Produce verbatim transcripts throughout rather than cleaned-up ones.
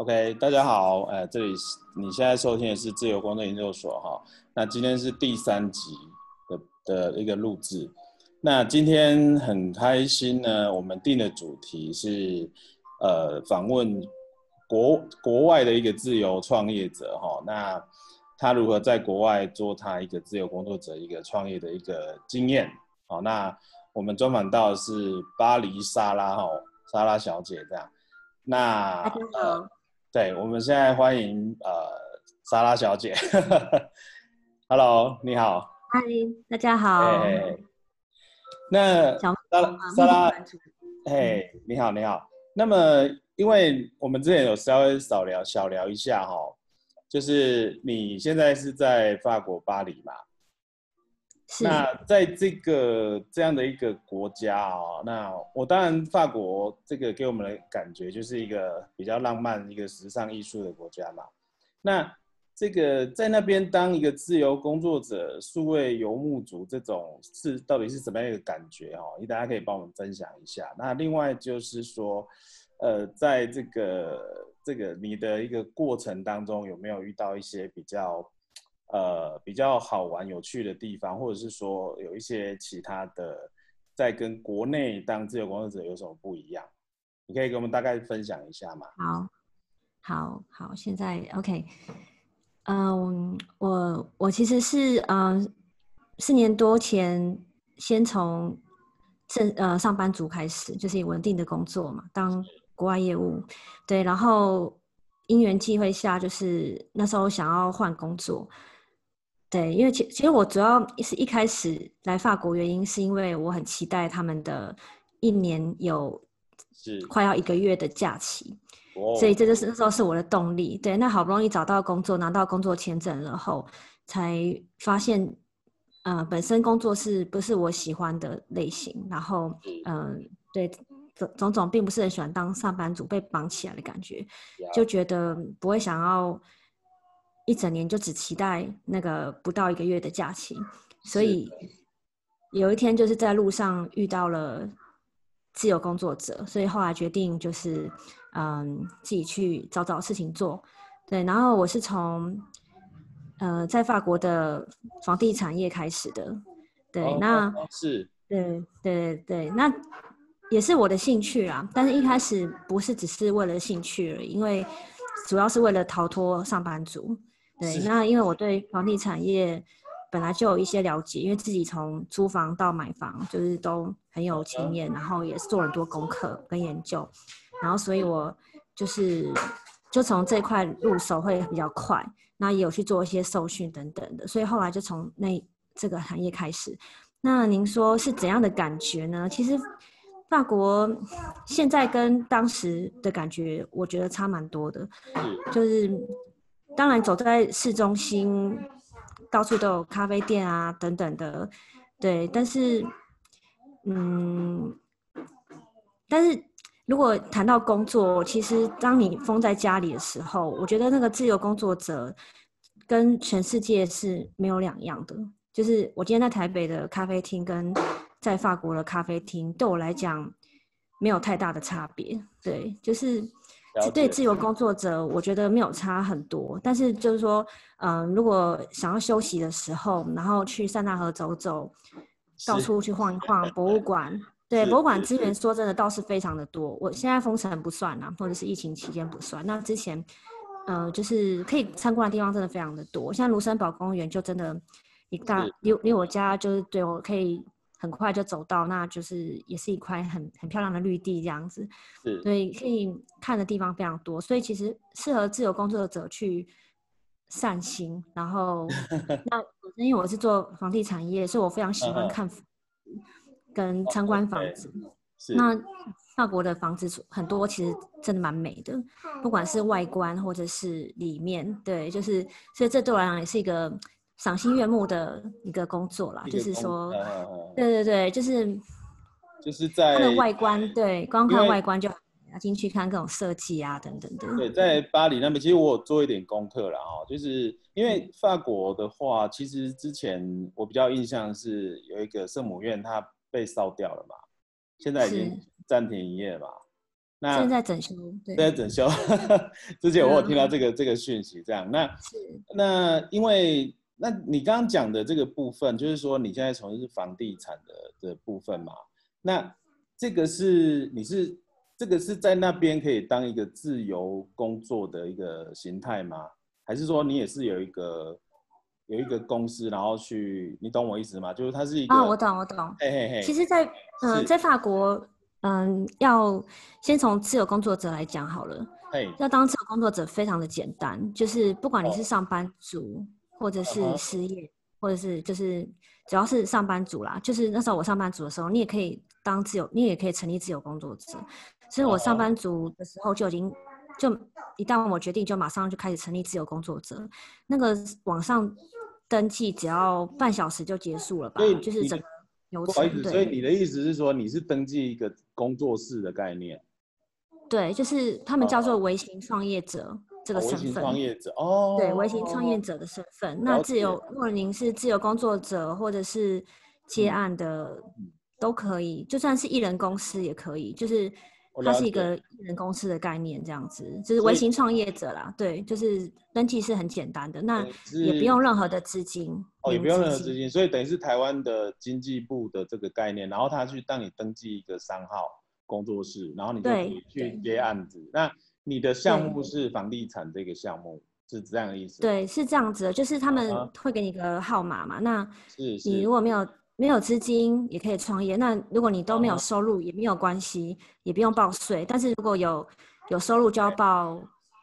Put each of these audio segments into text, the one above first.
OK， 大家好，呃，这里是你现在收听的是自由工作研究所哈。那今天是第三集的的一个录制。那今天很开心呢，我们定的主题是呃访问国国外的一个自由创业者哈。那他如何在国外做他一个自由工作者一个创业的一个经验？好，那我们专访到的是巴黎莎拉哈，莎拉小姐这样。那呃。对，我们现在欢迎呃莎拉小姐。Hello， 你好。嗨，大家好。Hey, 那莎拉，莎拉，嘿，你好，你好。那么，因为我们之前有稍微少聊、小聊一下哈、哦，就是你现在是在法国巴黎嘛？是。那在这个这样的一个国家啊、哦，那我当然法国这个给我们的感觉就是一个比较浪漫、一个时尚艺术的国家嘛。那这个在那边当一个自由工作者、数位游牧族这种是到底是怎么样一个感觉哦？你大家可以帮我们分享一下。那另外就是说，呃，在这个这个你的一个过程当中，有没有遇到一些比较？呃，比较好玩有趣的地方，或者是说有一些其他的，在跟国内当自由工作者有什么不一样？你可以给我们大概分享一下吗？好，好，好，现在 OK， 嗯、呃，我我其实是呃四年多前先从正呃上班族开始，就是稳定的工作嘛，当国外业务，对，然后因缘际会下，就是那时候想要换工作。对，因为其实我主要是一开始来法国原因是因为我很期待他们的一年有快要一个月的假期，所以这就是那时候是我的动力。对，那好不容易找到工作，拿到工作签证了后，才发现，呃，本身工作是不是我喜欢的类型，然后，嗯、呃，对。种种并不是很喜欢当上班族被绑起来的感觉，就觉得不会想要一整年就只期待那个不到一个月的假期，所以有一天就是在路上遇到了自由工作者，所以后来决定就是嗯自己去找找事情做。对，然后我是从呃在法国的房地产业开始的，对，哦、那、哦、是，对对对，那。也是我的兴趣啦，但是一开始不是只是为了兴趣而已，因为主要是为了逃脱上班族。对，那因为我对房地产业本来就有一些了解，因为自己从租房到买房就是都很有经验，然后也是做了很多功课跟研究，然后所以我就是就从这块入手会比较快，那也有去做一些受训等等的，所以后来就从那这个行业开始。那您说是怎样的感觉呢？其实法国现在跟当时的感觉，我觉得差蛮多的。就是当然走在市中心，到处都有咖啡店啊等等的，对。但是，嗯，但是如果谈到工作，其实当你封在家里的时候，我觉得那个自由工作者跟全世界是没有两样的。就是我今天在台北的咖啡厅跟在法国的咖啡厅对我来讲没有太大的差别，对，就是对自由工作者我觉得没有差很多，但是就是说、呃、如果想要休息的时候，然后去塞纳河走走，到处去晃一晃，博物馆，对，博物馆资源说真的倒是非常的多，我现在封城不算啊，或者是疫情期间不算，那之前、呃、就是可以参观的地方真的非常的多，像卢森堡公园就真的一大离我家就是对我可以很快就走到，那就是也是一块 很, 很漂亮的绿地这样子，所以可以看的地方非常多，所以其实适合自由工作者去散心。然后，那因为我是做房地产业，所以我非常喜欢看跟参观房子。Uh-huh. 那法国的房子很多，其实真的蛮美的，不管是外观或者是里面，对，就是所以这对我来讲也是一个。赏心悦目的一个工作啦，就是说、呃，对对对，就是就是在它的外观，对，光看外观就进去看各种设计啊，等等等。对，在巴黎那边，其实我有做一点功课啦，哈，就是因为法国的话，其实之前我比较印象是有一个圣母院它被烧掉了嘛，现在已经暂停营业嘛，那正在整修，对，在整修。之前我有听到这个、嗯、这个讯息，这样。那那因为那你刚刚讲的这个部分，就是说你现在从事房地产的的部分嘛？那这个是你是这个是在那边可以当一个自由工作的一个形态吗？还是说你也是有一个有一个公司，然后去，你懂我意思吗？就是它是一个啊，我懂我懂。嘿嘿嘿，其实在，在呃，在法国。嗯，要先从自由工作者来讲好了。Hey. 要当自由工作者非常的简单，就是不管你是上班族， oh. 或者是失业， uh-huh. 或者是就是主要是上班族啦。就是那时候我上班族的时候，你也可以当自由，你也可以成立自由工作者。所以我上班族的时候就已经就一旦我决定，就马上就开始成立自由工作者。那个网上登记只要半小时就结束了吧？就是整个。不好意思，所以你的意思是说你是登记一个工作室的概念？对，就是他们叫做微型创业者这个身份。微型创业者哦，对，微型创业者的身份。哦、那自由，如果您是自由工作者或者是接案的、嗯，都可以，就算是一人公司也可以，就是它是一个一人公司的概念，这样子，就是微型创业者啦。对，就是登记是很简单的，那也不用任何的资金。哦，也不用任何资金，所以等于是台湾的经济部的这个概念，然后他去让你登记一个商号工作室，然后你就可以去接案子。那你的项目是房地产这个项目，是这样的意思？对，是这样子的，就是他们会给你一个号码嘛，那你如果没有没有资金也可以创业，那如果你都没有收入也没有关系，也不用报税。但是如果有有收入就要报。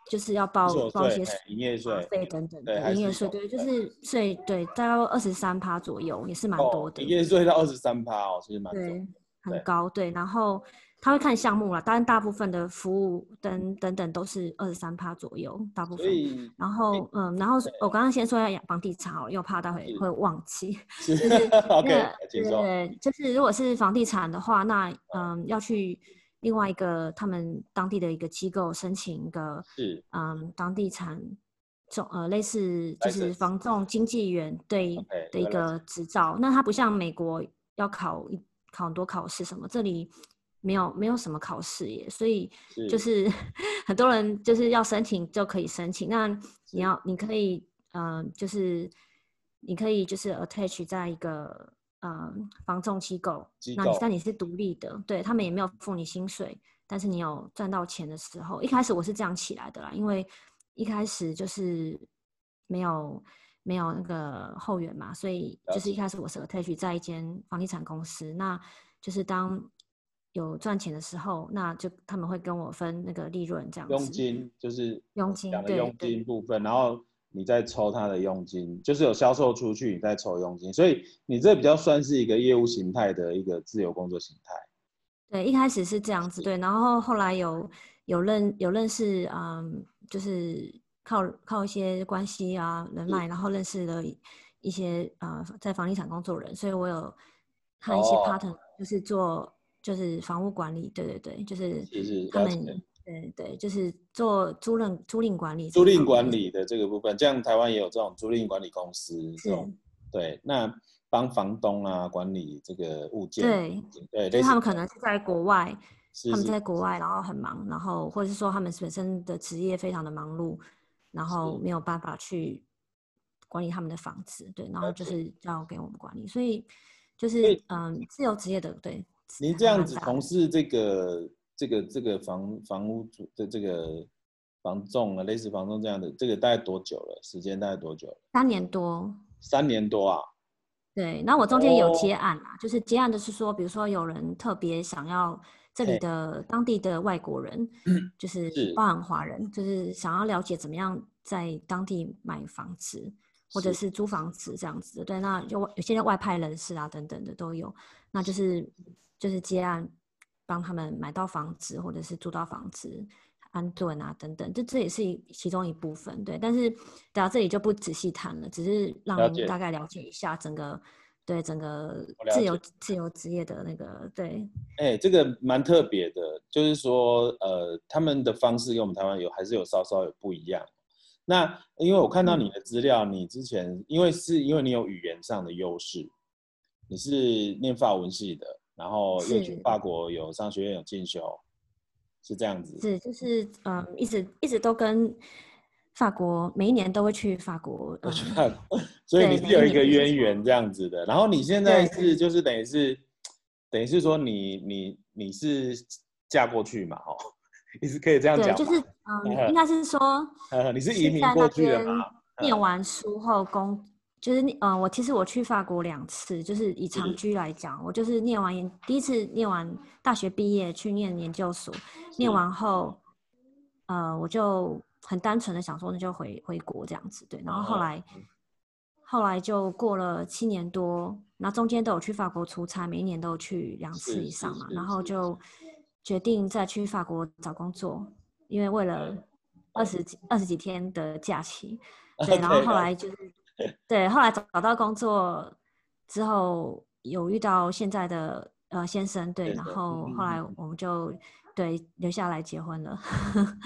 就是要报报一些税、营业税费等等的，营业税对，就是税对，大概二十三趴左右，也是蛮多的。营业税到二十三趴哦，其实蛮多的对，很高对。然后他会看项目啦，当然大部分的服务等等等都是二十三趴左右，大部分。然后嗯，然后我刚刚先说要房地产好了，因为怕待会会忘记。是就是 OK， 请说。对，就是如果是房地产的话，那嗯要去。另外一个他们当地的一个机构申请一个是嗯当地产呃类似就是房仲经纪人对的一个执照， okay, 那它不像美国要考考很多考试什么，这里没有没有什么考试耶，所以就是很多人就是要申请就可以申请，那你要你可以嗯、呃、就是你可以就是 attach 在一个。嗯，房仲机构，那你但你是独立的，对他们也没有付你薪水，但是你有赚到钱的时候，一开始我是这样起来的啦，因为一开始就是没有没有那个后援嘛，所以就是一开始我是 attach 在一间房地产公司，那就是当有赚钱的时候，那就他们会跟我分那个利润这样子，佣金就是佣金讲的佣金部分，然后。你在抽他的佣金，就是有销售出去，你在抽佣金，所以你这比较算是一个业务形态的一个自由工作形态。对，一开始是这样子，对，然后后来有有认有认识，嗯，就是靠靠一些关系啊人脉，然后认识了一些呃在房地产工作人，所以我有和一些 partner、哦、就是做就是房屋管理，对对对，就是他们。是是对对，就是做租赁租赁管理，租赁管理的这个部分，像台湾也有这种租赁管理公司，这种对，那帮房东啊管理这个物件，对对，就是他们可能是在国外，是是他们在国外，然后很忙，然后或者是说他们本身的职业非常的忙碌，然后没有办法去管理他们的房子，对，然后就是要给我们管理，所以就是嗯，自由职业的对。您这样子从事这个。这个这个房房屋主的这个房仲啊，类似房仲这样的，这个大概多久了？时间大概多久了？三年多。三年多啊。对，那我中间有接案啊， oh. 就是接案的是说，比如说有人特别想要这里的当地的外国人， hey. 就是包含华人，就是想要了解怎么样在当地买房子。或者是租房子这样子的，对，那有有些外派人士啊等等的都有，那就是就是接案。帮他们买到房子，或者是租到房子、安顿啊等等，这这也是其中一部分，对。但是到这里就不仔细谈了，只是让您大概了解一下整个对整个自由自由职业的那个对。哎、欸，这个蛮特别的，就是说呃，他们的方式跟我们台湾有还是有稍稍有不一样。那因为我看到你的资料，嗯、你之前因为是因为你有语言上的优势，你是念法文系的。然后又去法国有商学院有进修，是这样子。是，就是嗯，一直一直都跟法国，每一年都会去法国。嗯、所以你是有一个渊源这样子的。然后你现在是就是等于是等于是说你你你是嫁过去嘛？哦，你是可以这样讲。就是嗯，应该是说你是移民过去的嘛？念完书后工。就是嗯，我其实我去法国两次，就是以长居来讲，我就是念完研，第一次念完大学毕业去念研究所，念完后，呃，我就很单纯的想说那就回回国这样子，对。然后后来、嗯、后来就过了七年多，然后中间都有去法国出差，每一年都有去两次以上嘛，然后就决定再去法国找工作，因为为了二十几二十几天的假期，对。然后后来就是。对，后来找到工作之后，有遇到现在的呃先生，对，然后后来我们就对留下来结婚了。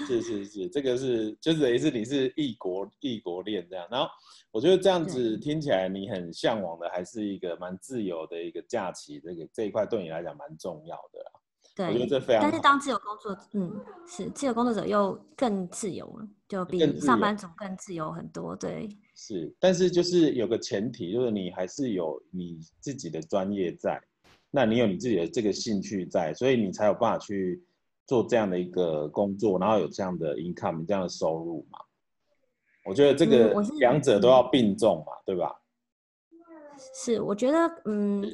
是是是，这个是就等于是你是异国异国恋这样。然后我觉得这样子听起来，你很向往的还是一个蛮自由的一个假期，这个这一块对你来讲蛮重要的啦。对，我觉得这非常好。但是当自由工作，嗯，是自由工作者又更自由了，就比上班族更自由很多，对。是，但是就是有个前提，就是你还是有你自己的专业在，那你有你自己的这个兴趣在，所以你才有办法去做这样的一个工作，然后有这样的 income， 这样的收入嘛。我觉得这个两者都要并重嘛，嗯、对吧？是，我觉得，嗯，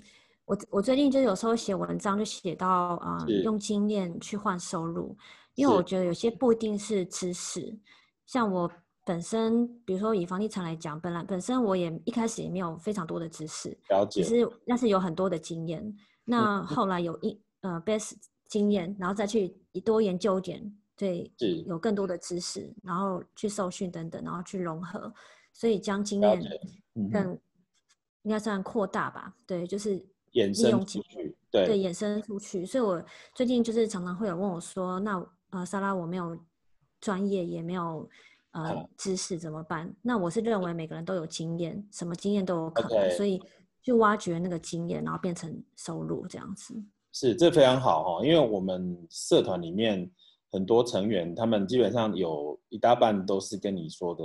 我我最近就有时候写文章就写到啊、呃，用经验去换收入，因为我觉得有些不一定是知识，像我。本身，比如说以房地产来讲，本来本身我也一开始也没有非常多的知识，了解，只是但是有很多的经验。那后来有一呃 best 经验，然后再去多研究一点，对，有更多的知识，然后去受训等等，然后去融合，所以将经验更、嗯、应该算扩大吧，对，就是衍生出去，对，对，衍生出去。所以我最近就是常常会有问我说，那呃莎拉我没有专业，也没有。呃，知识怎么办？那我是认为每个人都有经验，什么经验都有可能， okay. 所以去挖掘那个经验，然后变成收入这样子。是，这非常好、哦、因为我们社团里面很多成员，他们基本上有一大半都是跟你说的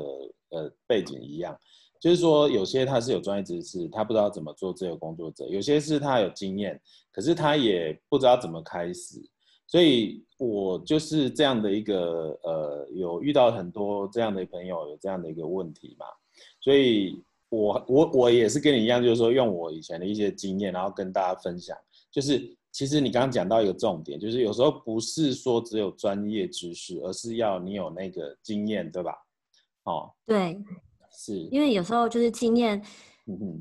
呃背景一样，就是说有些他是有专业知识，他不知道怎么做自由工作者；有些是他有经验，可是他也不知道怎么开始。所以我就是这样的一个呃，有遇到很多这样的朋友有这样的一个问题嘛，所以我我我也是跟你一样，就是说用我以前的一些经验，然后跟大家分享。就是其实你刚刚讲到一个重点，就是有时候不是说只有专业知识，而是要你有那个经验，对吧？哦，对，是因为有时候就是经验，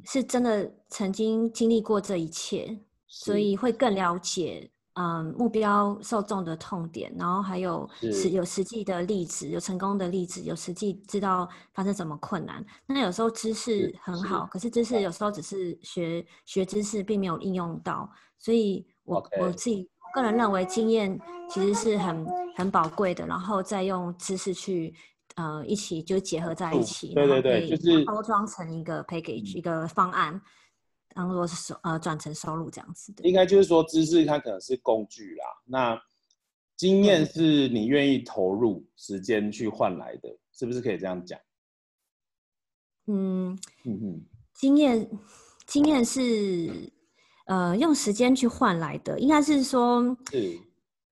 是真的曾经经历过这一切，所以会更了解。嗯，目标受众的痛点，然后还有有实际的例子，有成功的例子，有实际知道发生什么困难。那有时候知识很好，是可是知识有时候只是学学知识，并没有应用到。所以我，我、okay. 我自己我个人认为，经验其实是很很宝贵的，然后再用知识去呃一起就结合在一起，对对对，就是包装成一个 package、嗯、一个方案。当作是呃转成收入这样子的，应该就是说知识它可能是工具啦，那经验是你愿意投入时间去换来的，是不是可以这样讲？嗯嗯，经验经验是呃用时间去换来的，应该是说是、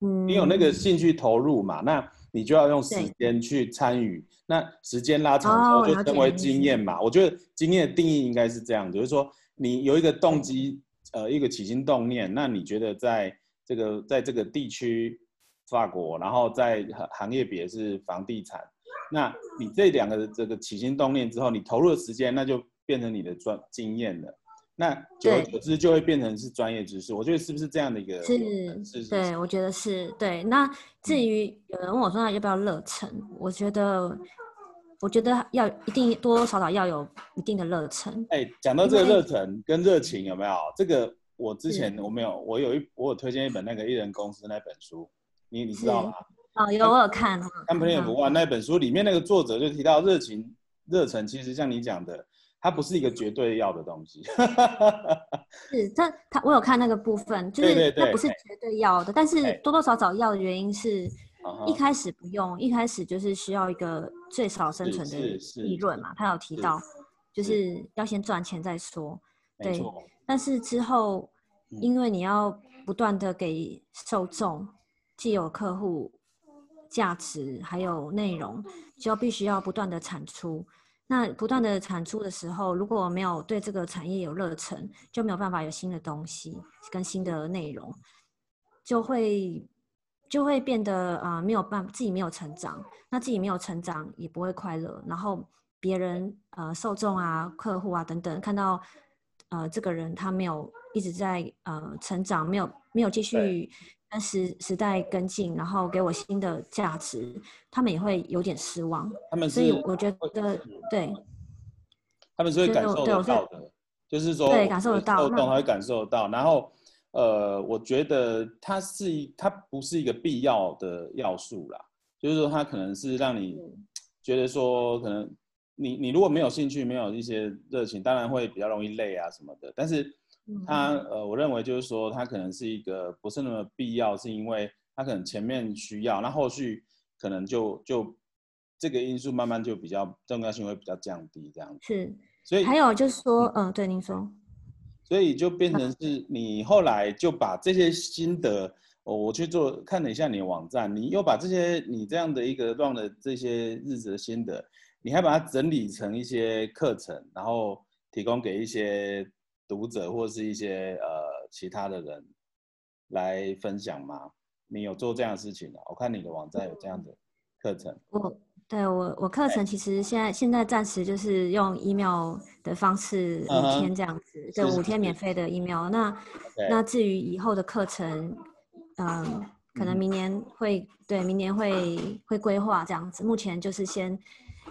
嗯、你有那个兴趣投入嘛，那你就要用时间去参与，那时间拉长之后就成为经验嘛、哦。我觉得经验的定义应该是这样，就是说。你有一个动机，呃，一个起心动念，那你觉得在这个在这个地区，法国，然后在行业别是房地产，那你这两个这个起心动念之后，你投入的时间，那就变成你的专经验了，那久而久之就会变成是专业知识。我觉得是不是这样的一个？是，是是对，我觉得是对。那至于有人问我说，那要不要热忱？我觉得。我觉得要一定多多少少要有一定的热忱。哎、欸，讲到这个热忱跟热情有没有？这个我之前我没有，我有一我有推荐一本那个艺人公司那本书，你你知道吗？哦，有我有看。Company of One那本书里面那个作者就提到热情，热忱其实像你讲的，它不是一个绝对要的东西。是，它它我有看那个部分，就是它不是绝对要的，但是多多少少要的原因是。一开始不用，一开始就是需要一个最少生存的利润嘛。他有提到，就是要先赚钱再说。对，但是之后，因为你要不断的给受众、既有客户价值，还有内容，就必须要不断的产出。那不断的产出的时候，如果没有对这个产业有热忱，就没有办法有新的东西跟新的内容，就会。就会变得呃没有办法，自己没有成长，那自己没有成长也不会快乐。然后别人呃受众啊、客户啊等等，看到呃这个人他没有一直在呃成长，没有没有继续跟时时代跟进，然后给我新的价值，他们也会有点失望。他们是所以我觉得对，他们是会感受得到的，就是说对感受得到，受众他会感受得到，然后。呃，我觉得它是它不是一个必要的要素啦，就是说它可能是让你觉得说，可能你你如果没有兴趣，没有一些热情，当然会比较容易累啊什么的。但是它呃，我认为就是说它可能是一个不是那么必要，是因为它可能前面需要，那后续可能就就这个因素慢慢就比较重要性会比较降低这样子。是，所以还有就是说，嗯、呃，对，您说。所以就变成是你后来就把这些心得，我去做看了一下你的网站，你又把这些你这样的一个 run 的这些日子的心得，你还把它整理成一些课程，然后提供给一些读者或是一些呃其他的人来分享吗？你有做这样的事情吗？我看你的网站有这样的课程。我对我我课程其实现在现在暂时就是用 email 的方式五天这样子， uh-huh. 对五天免费的 email 那。那、okay. 那至于以后的课程，嗯、呃，可能明年会、嗯、对明年会会规划这样子。目前就是先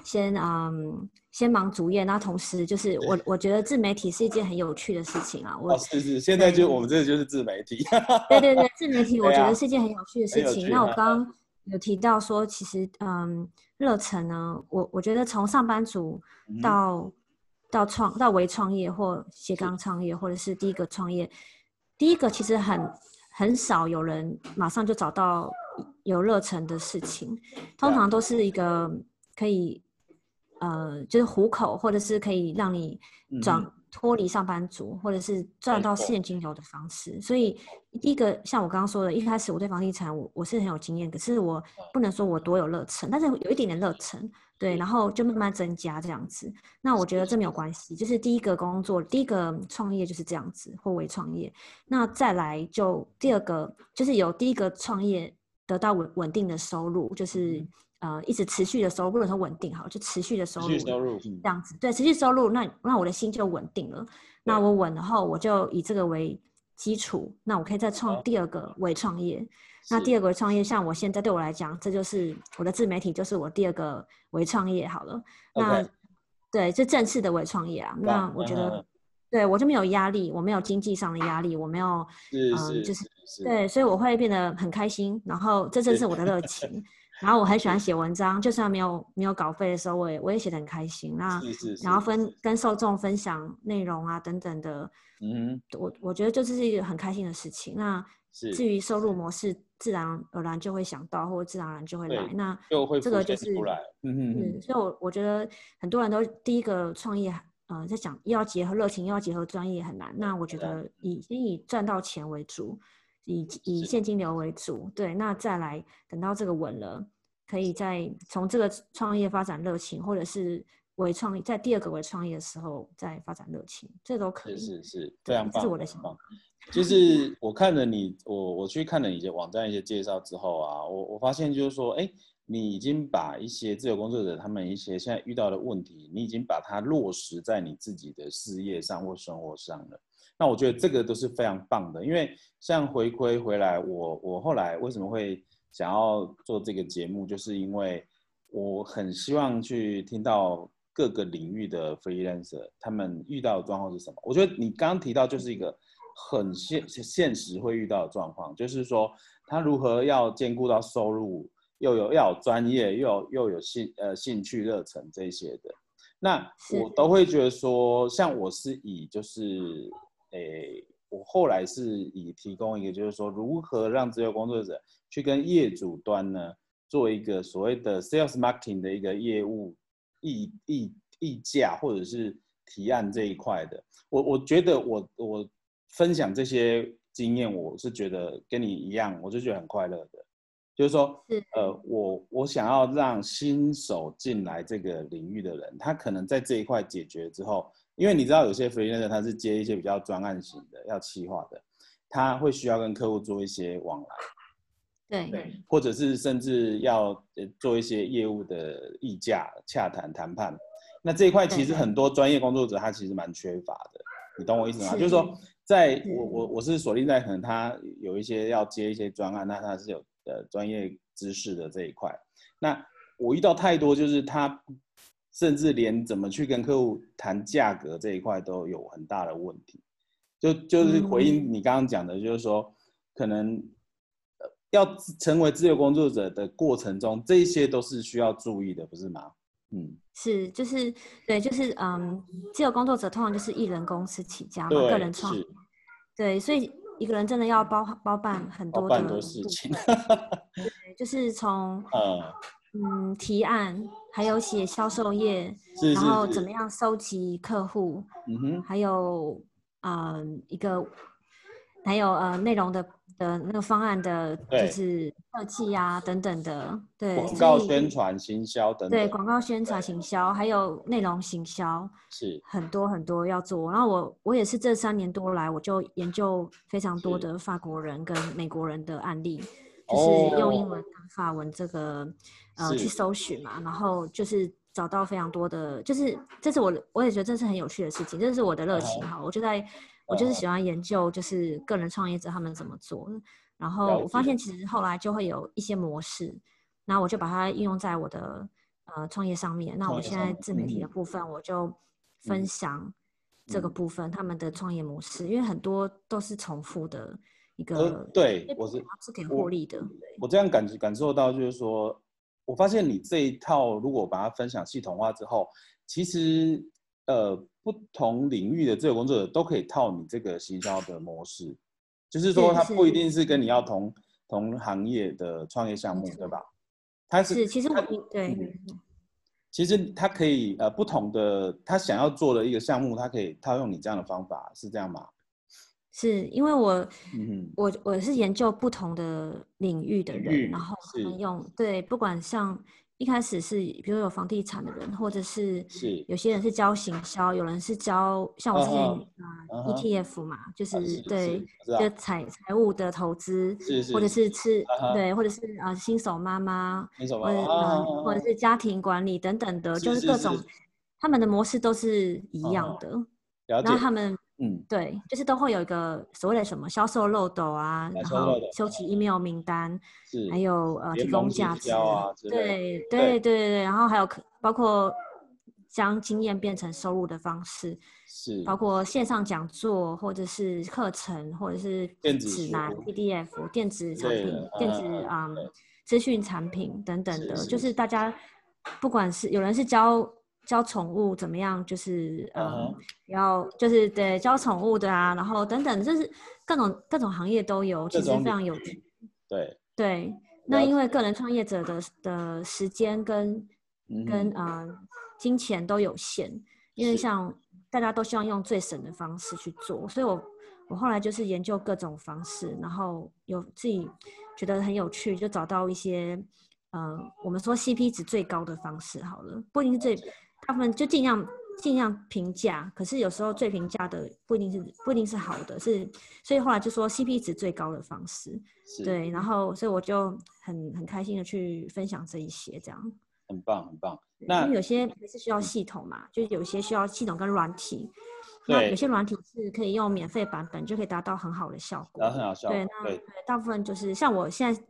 先嗯先忙主业，那同时就是我我觉得自媒体是一件很有趣的事情啊。我哦是是，现在就我们这就是自媒体。对对对，自媒体我觉得是一件很有趣的事情。啊、那我刚。有提到说，其实嗯，热忱呢，我我觉得从上班族到、嗯、到创到微创业或斜杠创业，或者是第一个创业，第一个其实很很少有人马上就找到有热忱的事情，通常都是一个可以呃就是糊口，或者是可以让你转、嗯、脱离上班族，或者是赚到现金流的方式。所以第一个像我刚刚说的，一开始我对房地产 我, 我是很有经验，可是我不能说我多有热忱，但是有一点点热忱，对，然后就慢慢增加这样子。那我觉得这没有关系，就是第一个工作，第一个创业就是这样子，或微创业。那再来就第二个，就是有第一个创业得到稳定的收入，就是呃，一直持续的收入，不能说稳定好，就持续的收入，收入这样子，对，持续收入，那那我的心就稳定了。那我稳了后，我就以这个为基础，那我可以再创第二个微创业。那第二个微创业，像我现在对我来讲，这就是我的自媒体，就是我第二个微创业好了。那、okay. 对，这正式的微创业啊。那我觉得， uh-huh. 对我就没有压力，我没有经济上的压力，我没有，嗯、呃，就是对，所以我会变得很开心。然后这正是我的热情。然后我很喜欢写文章，就算没有没有稿费的时候，我也我也写得很开心。那是是是然后分跟受众分享内容啊等等的，嗯，我我觉得就是一个很开心的事情。那至于收入模式，自然而然就会想到，或者自然而然就会来。那这个就是出来，嗯嗯嗯。所以我，我我觉得很多人都第一个创业，呃，在想又要结合热情，又要结合专业很难。那我觉得以先以赚到钱为主。以, 以现金流为主，对，那再来等到这个稳了，可以再从这个创业发展热情，或者是微创业，在第二个微创业的时候再发展热情，这都可以。是是是，非常棒，是我的想法。就是我看了你，我我去看了你的网站一些介绍之后啊，我我发现就是说，哎，你已经把一些自由工作者他们一些现在遇到的问题，你已经把它落实在你自己的事业上或生活上了。那我觉得这个都是非常棒的，因为像回馈回来，我我后来为什么会想要做这个节目，就是因为我很希望去听到各个领域的 freelancer 他们遇到的状况是什么。我觉得你刚刚提到就是一个很现现实会遇到的状况，就是说他如何要兼顾到收入，又有要有专业，又有又有兴呃兴趣热忱这些的。那我都会觉得说，像我是以就是诶，我后来是以提供一个就是说如何让自由工作者去跟业主端呢做一个所谓的 sales marketing 的一个业务议议议价或者是提案这一块的。我我觉得我我分享这些经验，我是觉得跟你一样，我就觉得很快乐的。就是说，呃，我我想要让新手进来这个领域的人，他可能在这一块解决之后，因为你知道有些 freelancer 他是接一些比较专案型的，要企划的，他会需要跟客户做一些往来，对，对，或者是甚至要做一些业务的议价、洽谈、谈判。那这一块其实很多专业工作者他其实蛮缺乏的，你懂我意思吗？就是说，在我我我是锁定在可能他有一些要接一些专案，那他是有呃，专业知识的这一块，那我遇到太多，就是他甚至连怎么去跟客户谈价格这一块都有很大的问题。就就是回应你刚刚讲的，就是说，可能要成为自由工作者的过程中，这些都是需要注意的，不是吗？嗯，是，就是对，就是嗯，自由工作者通常就是一人公司起家嘛，个人创业，对，所以。一个人真的要 包, 包办很多的很多事情对，就是从、呃、嗯提案，还有写销售页，是是是，然后怎么样收集客户，嗯哼，还有呃一个还有呃内容的的那个方案的，就是设计啊等等的，对，广告宣传行销等等，对，广告宣传行销，还有内容行销，是很多很多要做。然后我我也是这三年多来，我就研究非常多的法国人跟美国人的案例，就是用英文跟法文这个、哦、呃去搜寻嘛，然后就是找到非常多的，就是这是我我也觉得这是很有趣的事情，这是我的热情哈、哦，我就在。我就是喜欢研究，就是个人创业者他们怎么做。然后我发现，其实后来就会有一些模式，然后我就把它应用在我的呃创业上面。那我现在自媒体的部分，我就分享这个部分、嗯、他们的创业模式，因为很多都是重复的一个。呃、对，我是是可以获利的。我, 我这样 感, 感受到，就是说，我发现你这一套如果把它分享系统化之后，其实呃。不同领域的自由工作者都可以套你这个行销的模式，就是说他不一定是跟你要同同行业的创业项目，对吧？他是，其实我对，其实他可以呃不同的他想要做的一个项目，他可以套用你这样的方法，是这样吗？是因为我、嗯、我我是研究不同的领域的人，然后用对，不管像。一开始是比如有房地产的人，或者是有些人是教行销，有人是教像我之前、uh-huh. 呃 uh-huh. E T F 嘛，就是、uh-huh. 对，就财财务的投资，或者是吃、uh-huh. 对，或者是啊、呃、新手妈妈，新手妈妈，或者、uh-huh. 或者是家庭管理等等的， uh-huh. 就是各种他们的模式都是一样的。Uh-huh. 然后他们嗯对，就是都会有一个所谓的什么销售漏斗啊，然后收集 email 名单，还有呃提供价值啊，对对对对，然后还有包括将经验变成收入的方式，是包括线上讲座或者是课程或者是指南 P D F 电子产品、电子啊、嗯、资讯产品等等的，是是就是大家不管是有人是教。教宠物怎么样？就是呃，要、uh-huh. 就是对教宠物的啊，然后等等，就是各种各种行业都有，其实非常有趣。对对，那因为个人创业者的的时间跟、嗯、跟呃金钱都有限，因为像大家都希望用最省的方式去做，所以我我后来就是研究各种方式，然后有自己觉得很有趣，就找到一些呃我们说 C P 值最高的方式好了，不一定是最。他们就尽量尽量平价，可是有时候最平价的不一定是不一定是好的，是所以后来就说 C P 值最高的方式，对，然后所以我就很很开心的去分享这一些，这样很棒很棒。那因为有些是需要系统嘛，就是有些需要系统跟软体，那有些软体是可以用免费版本就可以达到很好的效果，很好效果。对，那对大部分就是像我现在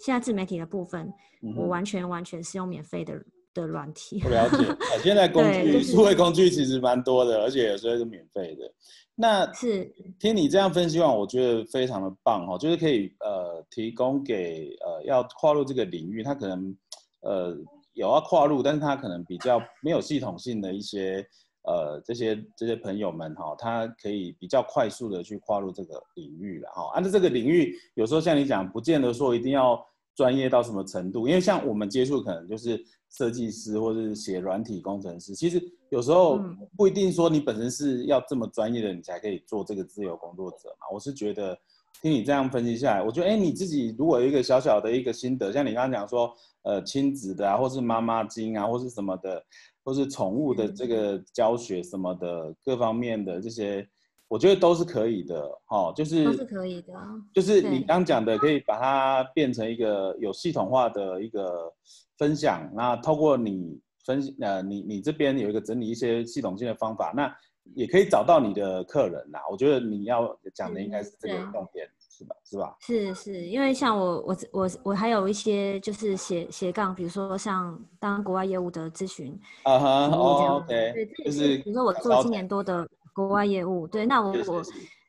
现在自媒体的部分，嗯、我完全完全是用免费的。的软体，我了解。现在工具，数位工具其实蛮多的，而且有时候是免费的。那是听你这样分析完，我觉得非常的棒哈，就是可以呃提供给呃要跨入这个领域，他可能呃有要跨入，但是他可能比较没有系统性的一些呃这些这些朋友们哈、哦，他可以比较快速的去跨入这个领域了哈。按、哦、照、啊、这个领域，有时候像你讲，不见得说一定要专业到什么程度，因为像我们接触可能就是设计师或是写软体工程师，其实有时候不一定说你本身是要这么专业的，你才可以做这个自由工作者嘛。我是觉得。听你这样分析下来，我觉得，哎，你自己如果有一个小小的一个心得，像你刚刚讲说，呃，亲子的啊，或是妈妈经啊，或是什么的，或是宠物的这个教学什么的，各方面的这些，我觉得都是可以的，哦，就是都是可以的，就是你刚刚讲的，可以把它变成一个有系统化的一个分享。那透过你分析，呃，你你这边有一个整理一些系统性的方法，那。也可以找到你的客人啦，我觉得你要讲的应该是这个重点，是吧？是吧？是是，因为像我我我我还有一些就是斜斜杠，比如说像当国外业务的咨询啊哈、uh-huh, 哦 ，OK， 对，就是比如说我做今年多的国外业务，对，那我我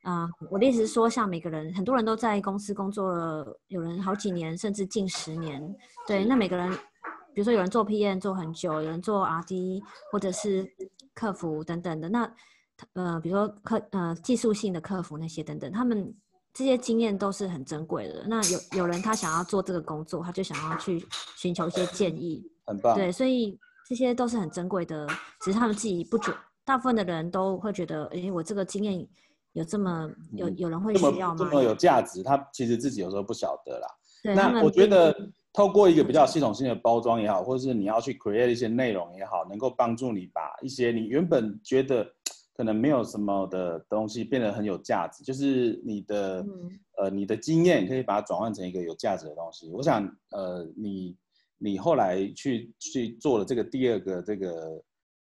啊、呃，我的意思是说，像每个人，很多人都在公司工作了，有人好几年，甚至近十年，对，那每个人，比如说有人做 P M 做很久，有人做 R D 或者是。客服等等的，那呃，比如说客呃技术性的客服那些等等，他们这些经验都是很珍贵的。那有有人他想要做这个工作，他就想要去寻求一些建议，很棒。对，所以这些都是很珍贵的，只是他们自己不觉，大部分的人都会觉得，哎，我这个经验有这么有有人会需要吗？这么有价值，他其实自己有时候不晓得啦。对，那我觉得。透过一个比较系统性的包装也好，或者是你要去 create 一些内容也好，能够帮助你把一些你原本觉得可能没有什么的东西变得很有价值，就是你的、嗯、呃你的经验可以把它转换成一个有价值的东西。我想呃你你后来去去做了这个第二个这个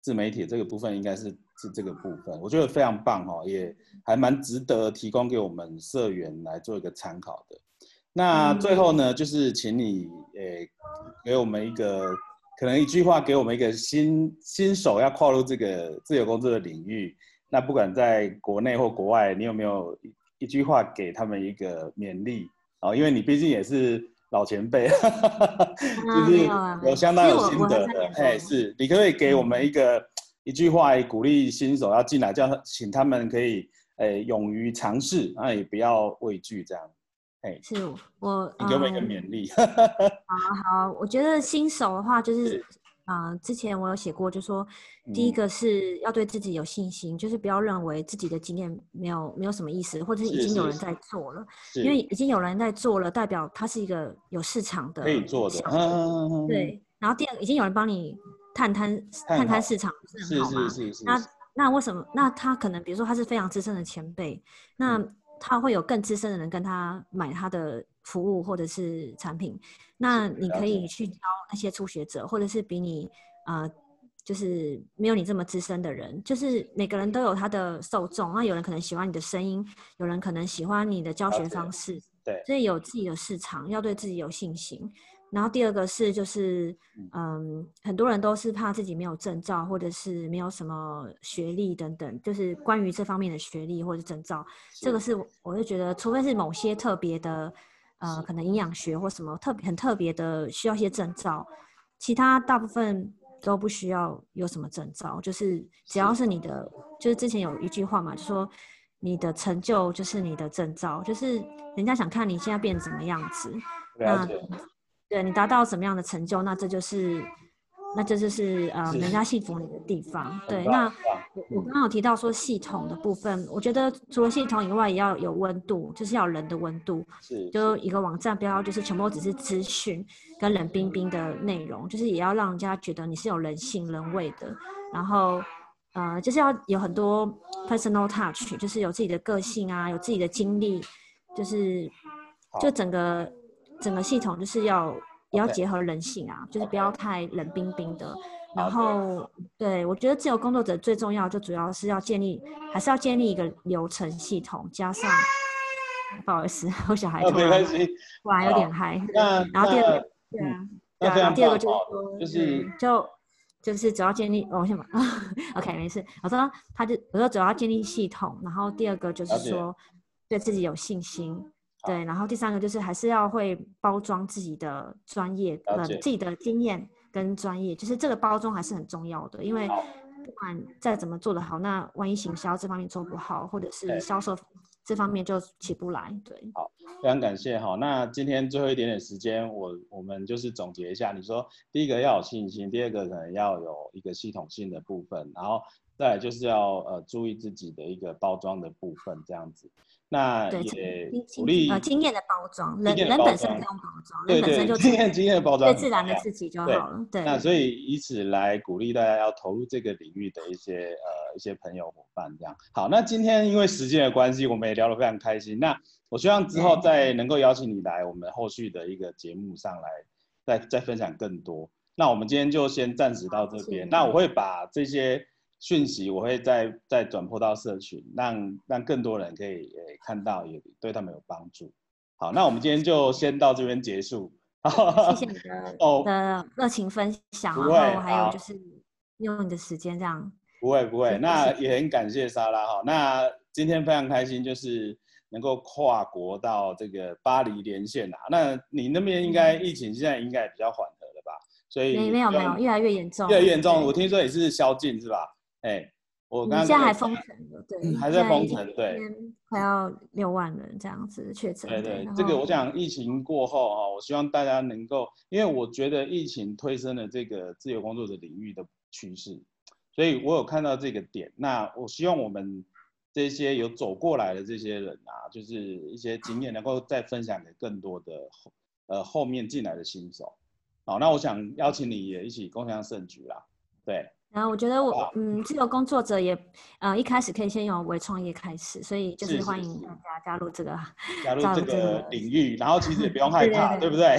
自媒体这个部分，应该是是这个部分，我觉得非常棒哦，也还蛮值得提供给我们社员来做一个参考的。那最后呢，就是请你诶给我们一个可能一句话，给我们一个新新手要跨入这个自由工作的领域，那不管在国内或国外，你有没有一句话给他们一个勉励啊、哦？因为你毕竟也是老前辈，就是有相当有心得的。哎、欸，是，你可不可以给我们一个、嗯、一句话来鼓励新手要进来，叫请他们可以诶、欸、勇于尝试，那也不要畏惧这样。Hey, 是我，你给我一个勉励。嗯、好好，我觉得新手的话就是，啊、呃，之前我有写过，就说第一个是要对自己有信心，嗯、就是不要认为自己的经验没有没有什么意思，或者是已经有人在做了，因为已经有人在做了，代表它是一个有市场的，可以做的。嗯、对，然后第二个已经有人帮你探探探探市场，不是很好吗？是是是是。那那为什么？那他可能比如说他是非常资深的前辈，那。嗯他会有更资深的人跟他买他的服务或者是产品，那你可以去教那些初学者，或者是比你啊、呃，就是没有你这么资深的人。就是每个人都有他的受众，那有人可能喜欢你的声音，有人可能喜欢你的教学方式，对，所以有自己的市场，要对自己有信心。然后第二个是就是，嗯，很多人都是怕自己没有证照，或者是没有什么学历等等，就是关于这方面的学历或者证照，这个是我就觉得，除非是某些特别的，呃，可能营养学或什么特很特别的需要一些证照，其他大部分都不需要有什么证照，就是只要是你的，就是之前有一句话嘛，就说。你的成就就是你的证照，就是人家想看你现在变怎么样子，了解那对你达到什么样的成就，那这就是，那这就是呃人家信服你的地方。对，那我刚刚有提到说系统的部分，我觉得除了系统以外，也要有温度，就是要有人的温度。是，就一个网站不要就是全部只是资讯跟冷冰冰的内容，就是也要让人家觉得你是有人性人味的，然后。呃，就是要有很多 personal touch， 就是有自己的个性啊，有自己的经历，就是就整个整个系统就是要也要结合人性啊， okay. 就是不要太冷冰冰的。Okay. 然后，对我觉得自由工作者最重要就主要是要建立，还是要建立一个流程系统，加上不好意思，我小孩突然突然有点嗨。然后第二个，对啊，对啊，第二个就是就是就。就是主要建立，哦、我先把 ，OK， 没事。我说他就我说主要建立系统，然后第二个就是说对自己有信心，对，然后第三个就是还是要会包装自己的专业，呃，自己的经验，跟专业，就是这个包装还是很重要的，因为不管再怎么做得好，那万一行销这方面做不好，或者是销售这方面就起不来。对，好，非常感谢。好，那今天最后一点点时间，我我们就是总结一下，你说第一个要有信心，第二个可能要有一个系统性的部分，然后再来就是要呃注意自己的一个包装的部分，这样子。那也鼓励呃经验的包装，人人本身不用包装，人本身就经验经验包装，最自然的自己就好了。对，那所以以此来鼓励大家要投入这个领域的一些呃一些朋友伙伴这样。好，那今天因为时间的关系，我们也聊得非常开心。那我希望之后再能够邀请你来我们后续的一个节目上来，再再分享更多。那我们今天就先暂时到这边。那我会把这些讯息我会再再转播到社群，让让更多人可以看到，也对他们有帮助。好，那我们今天就先到这边结束。谢谢你的哦的热情分享，然后还有就是用你的时间这样。不会不会，那也很感谢莎拉哈。那今天非常开心，就是能够跨国到这个巴黎连线啊。那你那边应该疫情现在应该比较缓和了吧？所以没有没有，越来越严重，越来越严重。我听说也是宵禁是吧？哎，我刚刚现在还封城了，对，还在封城，对，快要六万人这样子确诊。对对，这个我想疫情过后啊，我希望大家能够，因为我觉得疫情推升了这个自由工作者领域的趋势，所以我有看到这个点。那我希望我们这些有走过来的这些人啊，就是一些经验，能够再分享给更多的呃后面进来的新手。好，那我想邀请你也一起共襄盛举啦，对。然后我觉得我嗯，自由工作者也呃一开始可以先用微创业开始，所以就是欢迎大家加入这个加入这个领域，然后其实也不用害怕，对不对？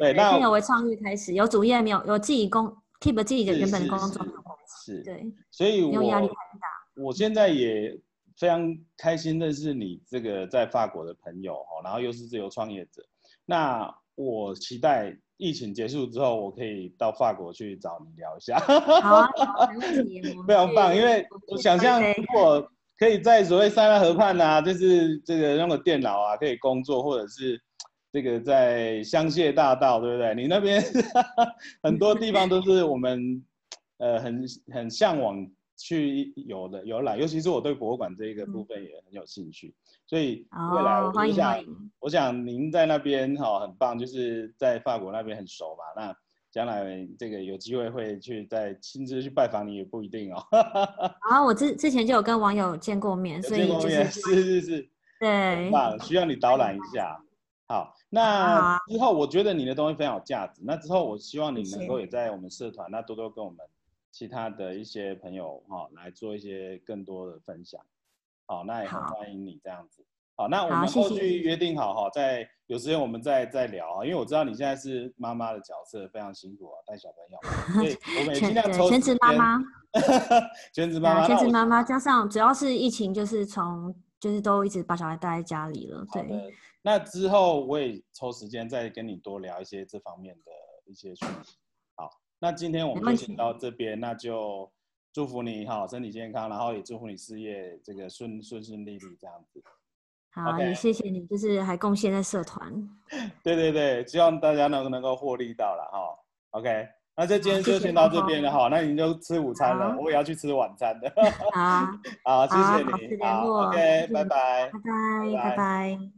对，那先有微创业开始，有主业没有，有自己工 keep 自己的原本工作没有关系，对，所以我压力很大。我现在也非常开心认识你这个在法国的朋友哈，然后又是自由创业者，那我期待疫情结束之后，我可以到法国去找你聊一下。好啊，没问题。非常棒，因为我想象如果可以在所谓塞纳河畔啊，就是这个用个电脑啊，可以工作，或者是这个在香榭大道，对不对？你那边很多地方都是我们呃很很向往去有的游览，尤其是我对博物馆这一个部分也很有兴趣，所以未来我想，我想您在那边哈很棒，就是在法国那边很熟嘛，那将来这个有机会会去再亲自去拜访你也不一定哦。啊，我之之前就有跟网友见过面，所以就是是是是，对，很棒，需要你导览一下。好，那之后我觉得你的东西非常有价值，那之后我希望你能够也在我们社团那多多跟我们其他的一些朋友、哦、来做一些更多的分享。好，那也很欢迎你这样子。 好, 好，那我们后续约定好哈，在有时间我们再再聊，因为我知道你现在是妈妈的角色，非常辛苦啊，带小朋友，所以我们也尽量抽全职妈妈，全职妈妈，全职妈妈，加上主要是疫情，就是从就是都一直把小孩带在家里了，对。那之后我也抽时间再跟你多聊一些这方面的一些讯息。那今天我们就先到这边，那就祝福你好身体健康，然后也祝福你事业这个顺顺顺利利这样子。好， okay. 也谢谢你，就是还贡献在社团。对对对，希望大家能能够获利到了哈。OK， 那这今天就先到这边了哈。那你就吃午餐了，我也要去吃晚餐的。好，好，谢谢你。好， OK， 拜拜，拜拜，拜拜。